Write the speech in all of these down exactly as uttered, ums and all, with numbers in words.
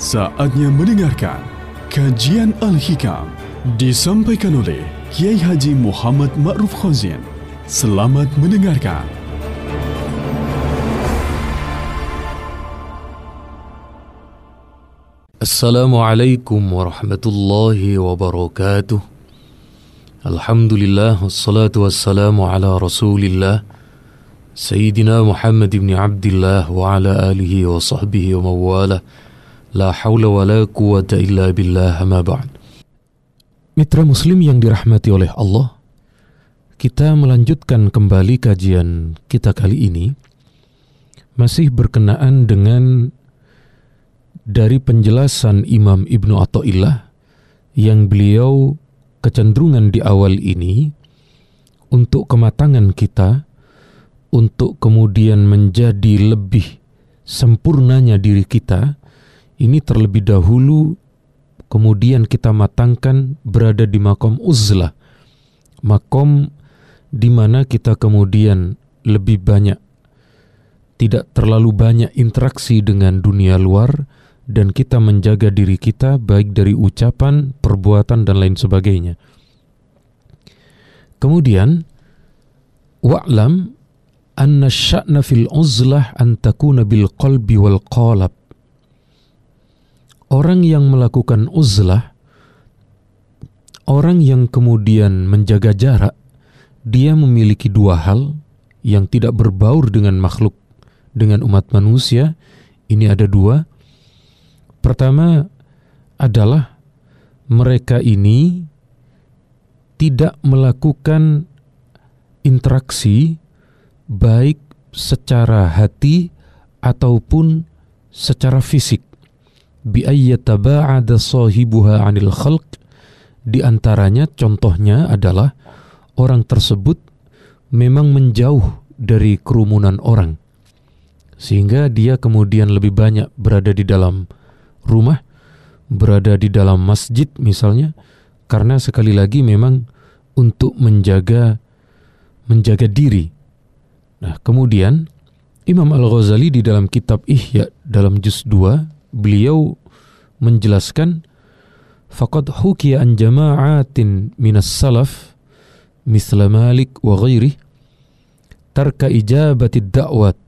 Saatnya mendengarkan kajian Al-Hikam disampaikan oleh Kiai Haji Muhammad Ma'ruf Khozin. Selamat mendengarkan. Assalamualaikum warahmatullahi wabarakatuh. Alhamdulillah wassalatu wassalamu ala Rasulillah Sayyidina Muhammad ibn Abdillah wa ala alihi wa sahbihi wa mawalah. La haula wa la quwata illa billah ma ba'd. Mitra muslim yang dirahmati oleh Allah, kita melanjutkan kembali kajian kita kali ini masih berkenaan dengan dari penjelasan Imam Ibnu Atha'illah yang beliau kecenderungan di awal ini untuk kematangan kita, untuk kemudian menjadi lebih sempurnanya diri kita. Ini terlebih dahulu, kemudian kita matangkan berada di makom uzlah, makom di mana kita kemudian lebih banyak, tidak terlalu banyak interaksi dengan dunia luar, dan kita menjaga diri kita baik dari ucapan, perbuatan, dan lain sebagainya. Kemudian, wa'lam anna sya'na fil uzlah an takuna bil qalbi wal qalab. Orang yang melakukan uzlah, orang yang kemudian menjaga jarak, dia memiliki dua hal yang tidak berbaur dengan makhluk, dengan umat manusia. Ini ada dua. Pertama adalah mereka ini tidak melakukan interaksi baik secara hati ataupun secara fisik. Bi'ayyataba'ada sahibuha anil khalq. Di antaranya contohnya adalah orang tersebut memang menjauh dari kerumunan orang, sehingga dia kemudian lebih banyak berada di dalam rumah, berada di dalam masjid misalnya, karena sekali lagi memang untuk menjaga menjaga diri. Nah, kemudian Imam Al-Ghazali di dalam kitab Ihya dalam juz dua beliau menjelaskan, faqad hukiya an jama'atin minas salaf misla Malik wa ghairih tarka ijabati ad-da'wat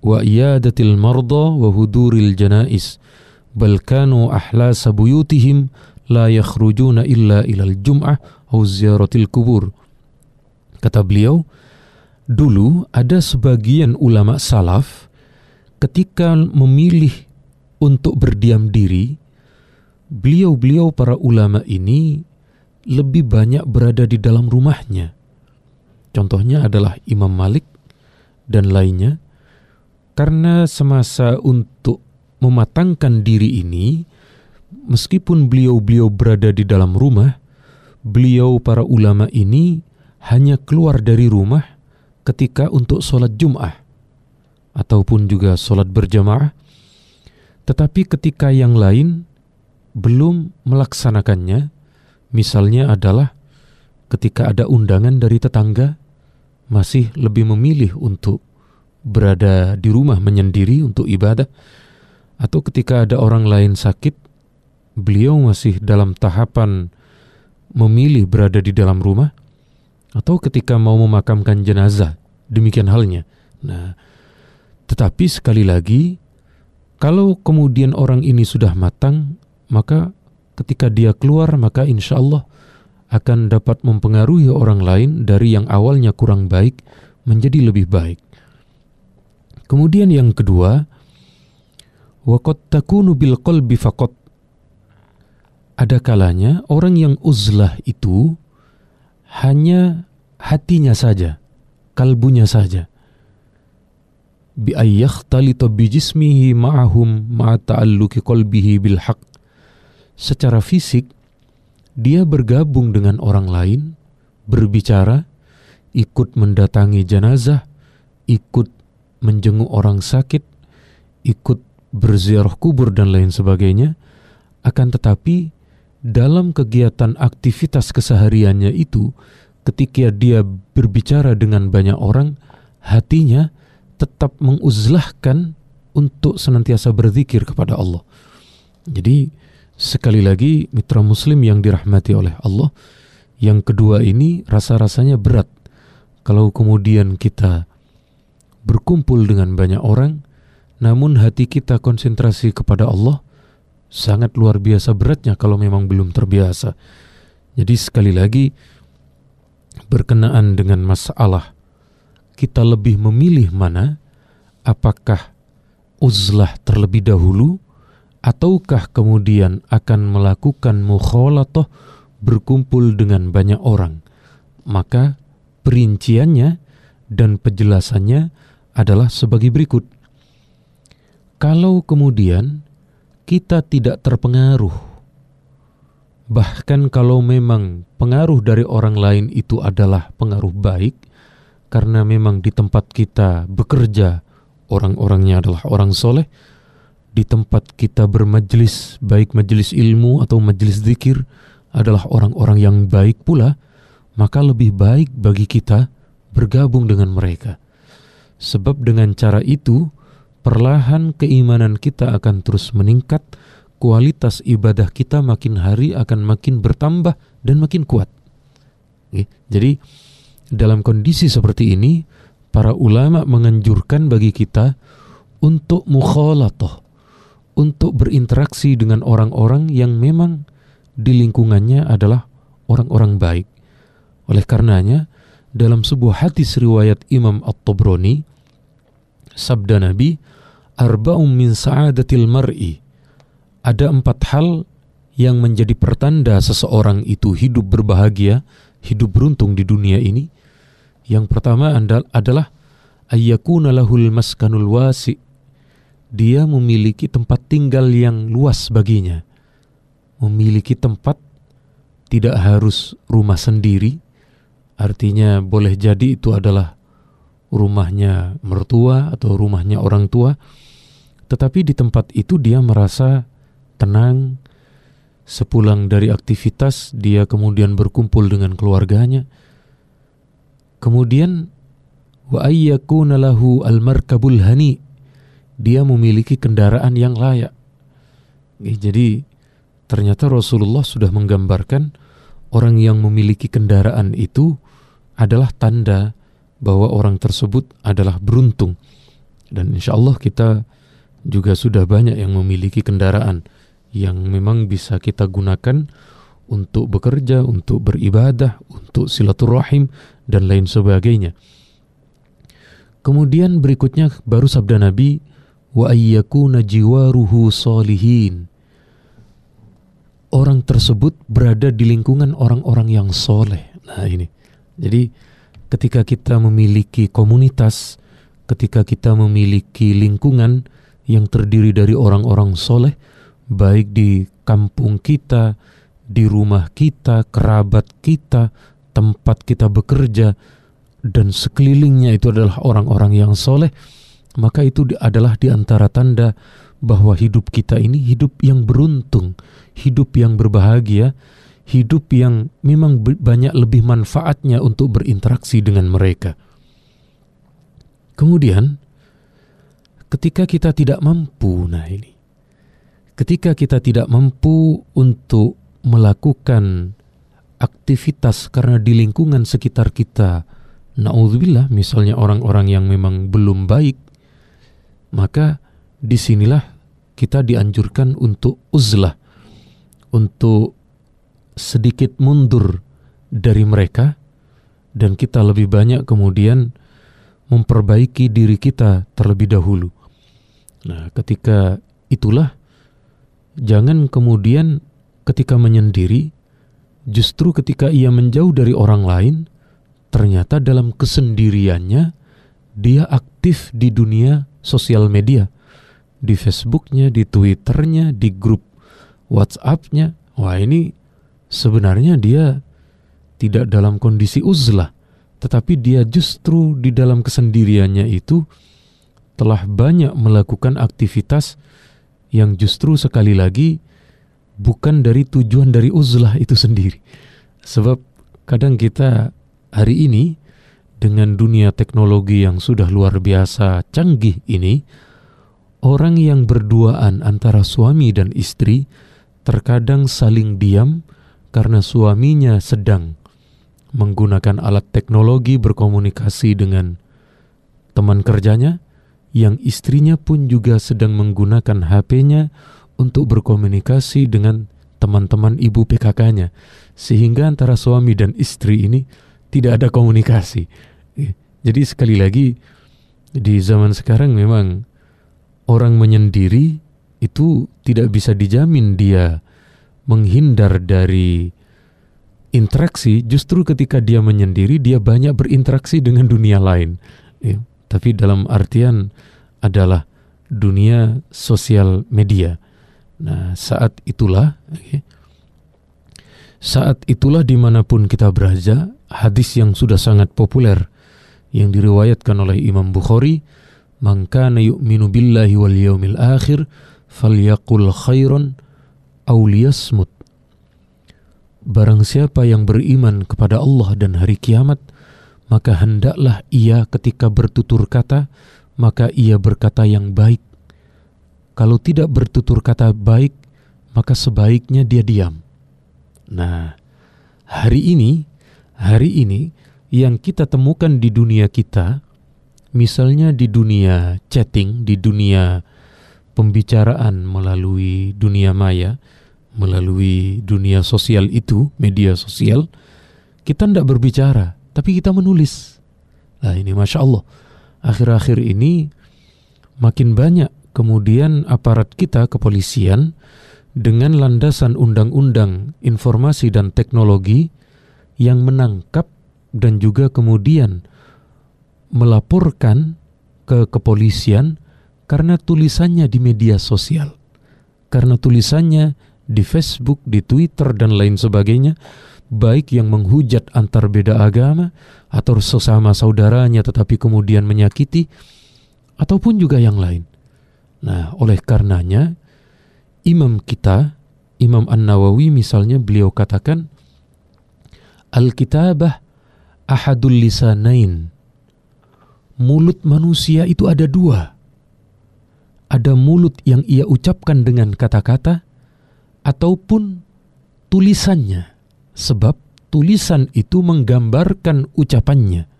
wa iyadatil marda wa huduril janais bal kanu ahlasa buyutihim la yakhrujuna illa ilal jum'ah aw ziyaratil kubur. Kata beliau, dulu ada sebagian ulama salaf ketika memilih untuk berdiam diri, beliau-beliau para ulama ini lebih banyak berada di dalam rumahnya. Contohnya adalah Imam Malik dan lainnya. Karena semasa untuk mematangkan diri ini, meskipun beliau-beliau berada di dalam rumah, beliau para ulama ini hanya keluar dari rumah ketika untuk sholat Jum'ah ataupun juga sholat berjamaah. Tetapi ketika yang lain belum melaksanakannya, misalnya adalah ketika ada undangan dari tetangga, masih lebih memilih untuk berada di rumah menyendiri untuk ibadah, atau ketika ada orang lain sakit, beliau masih dalam tahapan memilih berada di dalam rumah, atau ketika mau memakamkan jenazah, demikian halnya. Nah, tetapi sekali lagi, kalau kemudian orang ini sudah matang, maka ketika dia keluar, maka insya Allah akan dapat mempengaruhi orang lain dari yang awalnya kurang baik menjadi lebih baik. Kemudian yang kedua, waqad takunu bil qalbi faqat. Ada kalanya orang yang uzlah itu hanya hatinya saja, kalbunya saja. Bi ayyakhtalitu bi jismihi ma'ahum ma'a ta'alluqi qalbihi bil haqq. Secara fisik dia bergabung dengan orang lain, berbicara, ikut mendatangi jenazah, ikut menjenguk orang sakit, ikut berziarah kubur dan lain sebagainya. Akan tetapi dalam kegiatan aktivitas kesehariannya itu, ketika dia berbicara dengan banyak orang, hatinya tetap menguzlahkan untuk senantiasa berzikir kepada Allah. Jadi sekali lagi mitra muslim yang dirahmati oleh Allah, yang kedua ini rasa-rasanya berat kalau kemudian kita berkumpul dengan banyak orang namun hati kita konsentrasi kepada Allah, sangat luar biasa beratnya kalau memang belum terbiasa. Jadi sekali lagi berkenaan dengan masalah kita lebih memilih mana, apakah uzlah terlebih dahulu ataukah kemudian akan melakukan mukhalatah berkumpul dengan banyak orang, maka perinciannya dan penjelasannya adalah sebagai berikut. Kalau kemudian kita tidak terpengaruh, bahkan kalau memang pengaruh dari orang lain itu adalah pengaruh baik, karena memang di tempat kita bekerja orang-orangnya adalah orang soleh, di tempat kita bermajelis, baik majelis ilmu atau majelis zikir, adalah orang-orang yang baik pula, maka lebih baik bagi kita bergabung dengan mereka. Sebab dengan cara itu perlahan keimanan kita akan terus meningkat, kualitas ibadah kita makin hari akan makin bertambah dan makin kuat. Jadi dalam kondisi seperti ini, para ulama menganjurkan bagi kita untuk mukhalatah, untuk berinteraksi dengan orang-orang yang memang di lingkungannya adalah orang-orang baik. Oleh karenanya, dalam sebuah hadis riwayat Imam At-Tibrani, sabda Nabi, arba'um min sa'adatil mar'i, ada empat hal yang menjadi pertanda seseorang itu hidup berbahagia, hidup beruntung di dunia ini. Yang pertama adalah ayyakuna lahul maskanul wasi, dia memiliki tempat tinggal yang luas baginya, memiliki tempat, tidak harus rumah sendiri, artinya boleh jadi itu adalah rumahnya mertua atau rumahnya orang tua, tetapi di tempat itu dia merasa tenang. Sepulang dari aktivitas dia kemudian berkumpul dengan keluarganya. Kemudian wa ayyakuna lahu al-markabul hani, dia memiliki kendaraan yang layak. Jadi ternyata Rasulullah sudah menggambarkan orang yang memiliki kendaraan itu adalah tanda bahwa orang tersebut adalah beruntung. Dan insya Allah kita juga sudah banyak yang memiliki kendaraan yang memang bisa kita gunakan untuk bekerja, untuk beribadah, untuk silaturahim dan lain sebagainya. Kemudian berikutnya baru sabda Nabi, wa ayyakuna jiwaruhu solihin, orang tersebut berada di lingkungan orang-orang yang soleh. Nah ini, jadi ketika kita memiliki komunitas, ketika kita memiliki lingkungan yang terdiri dari orang-orang soleh, baik di kampung kita, di rumah kita, kerabat kita, tempat kita bekerja, dan sekelilingnya itu adalah orang-orang yang soleh, maka itu adalah di antara tanda bahwa hidup kita ini hidup yang beruntung, hidup yang berbahagia, hidup yang memang banyak lebih manfaatnya untuk berinteraksi dengan mereka. Kemudian, ketika kita tidak mampu, nah ini, ketika kita tidak mampu untuk melakukan aktivitas karena di lingkungan sekitar kita, na'udzubillah, misalnya orang-orang yang memang belum baik, maka disinilah kita dianjurkan untuk uzlah, untuk sedikit mundur dari mereka, dan kita lebih banyak kemudian memperbaiki diri kita terlebih dahulu. Nah, ketika itulah, jangan kemudian ketika menyendiri, justru ketika ia menjauh dari orang lain, ternyata dalam kesendiriannya dia aktif di dunia sosial media, di Facebooknya, di Twitternya, di grup WhatsAppnya. Wah, ini sebenarnya dia tidak dalam kondisi uzlah, tetapi dia justru di dalam kesendiriannya itu telah banyak melakukan aktivitas yang justru sekali lagi bukan dari tujuan dari uzlah itu sendiri. Sebab kadang kita hari ini dengan dunia teknologi yang sudah luar biasa canggih ini, orang yang berduaan antara suami dan istri terkadang saling diam karena suaminya sedang menggunakan alat teknologi berkomunikasi dengan teman kerjanya, yang istrinya pun juga sedang menggunakan H P-nya untuk berkomunikasi dengan teman-teman ibu P K K-nya, sehingga antara suami dan istri ini tidak ada komunikasi. Jadi sekali lagi, di zaman sekarang memang orang menyendiri itu tidak bisa dijamin dia menghindar dari interaksi. Justru ketika dia menyendiri, dia banyak berinteraksi dengan dunia lain, ya, tapi dalam artian adalah dunia sosial media. Nah, saat itulah okay, saat itulah dimanapun kita berada, hadis yang sudah sangat populer yang diriwayatkan oleh Imam Bukhari, "Man kana yu'minu billahi wal yaumil akhir falyaqul khairan aw liyasmut." Barang siapa yang beriman kepada Allah dan hari kiamat, maka hendaklah ia ketika bertutur kata, maka ia berkata yang baik. Kalau tidak bertutur kata baik, maka sebaiknya dia diam. Nah, hari ini, hari ini yang kita temukan di dunia kita, misalnya di dunia chatting, di dunia pembicaraan melalui dunia maya, melalui dunia sosial itu, media sosial, kita tidak berbicara, tapi kita menulis. Nah, ini Masya Allah, akhir-akhir ini makin banyak kemudian aparat kita, kepolisian, dengan landasan undang-undang informasi dan teknologi yang menangkap dan juga kemudian melaporkan ke kepolisian karena tulisannya di media sosial, karena tulisannya di Facebook, di Twitter, dan lain sebagainya, baik yang menghujat antar beda agama atau sesama saudaranya tetapi kemudian menyakiti, ataupun juga yang lain. Nah, oleh karenanya imam kita, Imam An-Nawawi misalnya, beliau katakan, "Al-kitabah ahadul lisanain." Mulut manusia itu ada dua. Ada mulut yang ia ucapkan dengan kata-kata, ataupun tulisannya, sebab tulisan itu menggambarkan ucapannya.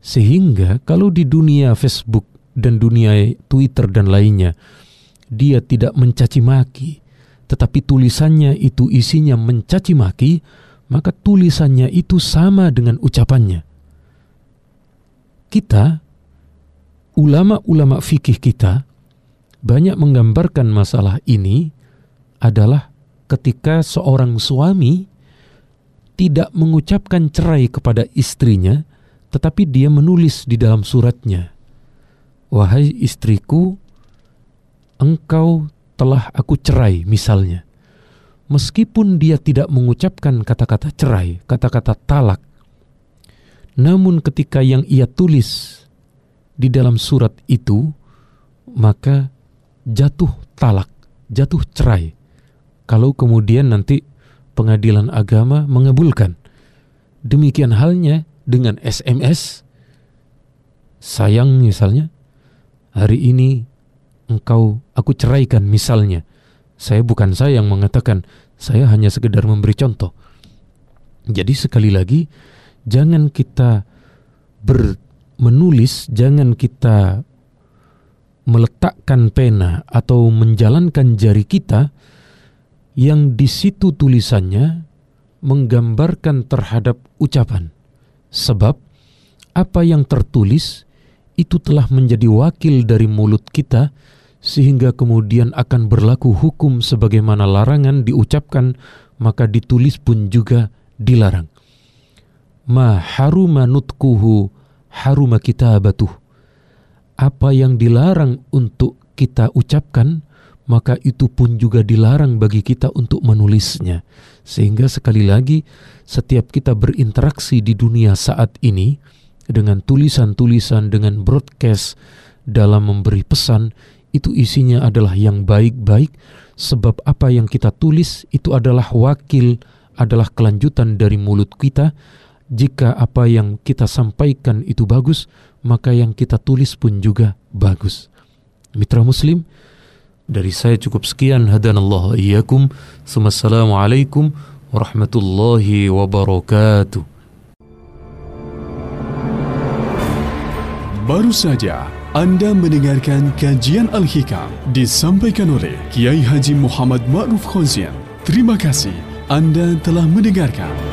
Sehingga kalau di dunia Facebook dan dunia Twitter dan lainnya, dia tidak mencaci maki, tetapi tulisannya itu isinya mencaci maki, maka tulisannya itu sama dengan ucapannya. Kita, ulama-ulama fikih kita, banyak menggambarkan masalah ini adalah ketika seorang suami tidak mengucapkan cerai kepada istrinya, tetapi dia menulis di dalam suratnya, "Wahai istriku, engkau telah aku cerai," misalnya. Meskipun dia tidak mengucapkan kata-kata cerai, kata-kata talak, namun ketika yang ia tulis di dalam surat itu, maka jatuh talak, jatuh cerai. Kalau kemudian nanti pengadilan agama mengabulkan. Demikian halnya dengan S M S, sayang misalnya, "Hari ini engkau aku ceraikan," misalnya. Saya bukan saya yang mengatakan, saya hanya sekedar memberi contoh. Jadi sekali lagi, jangan kita ber, menulis, jangan kita meletakkan pena atau menjalankan jari kita yang di situ tulisannya menggambarkan terhadap ucapan. Sebab apa yang tertulis itu telah menjadi wakil dari mulut kita, sehingga kemudian akan berlaku hukum sebagaimana larangan diucapkan, maka ditulis pun juga dilarang. Ma haruma nutkuhu haruma kitabatuh. Apa yang dilarang untuk kita ucapkan, maka itu pun juga dilarang bagi kita untuk menulisnya. Sehingga sekali lagi, setiap kita berinteraksi di dunia saat ini dengan tulisan-tulisan, dengan broadcast dalam memberi pesan, itu isinya adalah yang baik-baik, sebab apa yang kita tulis itu adalah wakil, adalah kelanjutan dari mulut kita. Jika apa yang kita sampaikan itu bagus, maka yang kita tulis pun juga bagus. mitra muslim. Dari saya cukup sekian. Hadanallahu iyyakum. Assalamualaikum warahmatullahi wabarakatuh. Baru saja Anda mendengarkan kajian Al-Hikam disampaikan oleh Kiai Haji Muhammad Ma'ruf Khozin. Terima kasih Anda telah mendengarkan.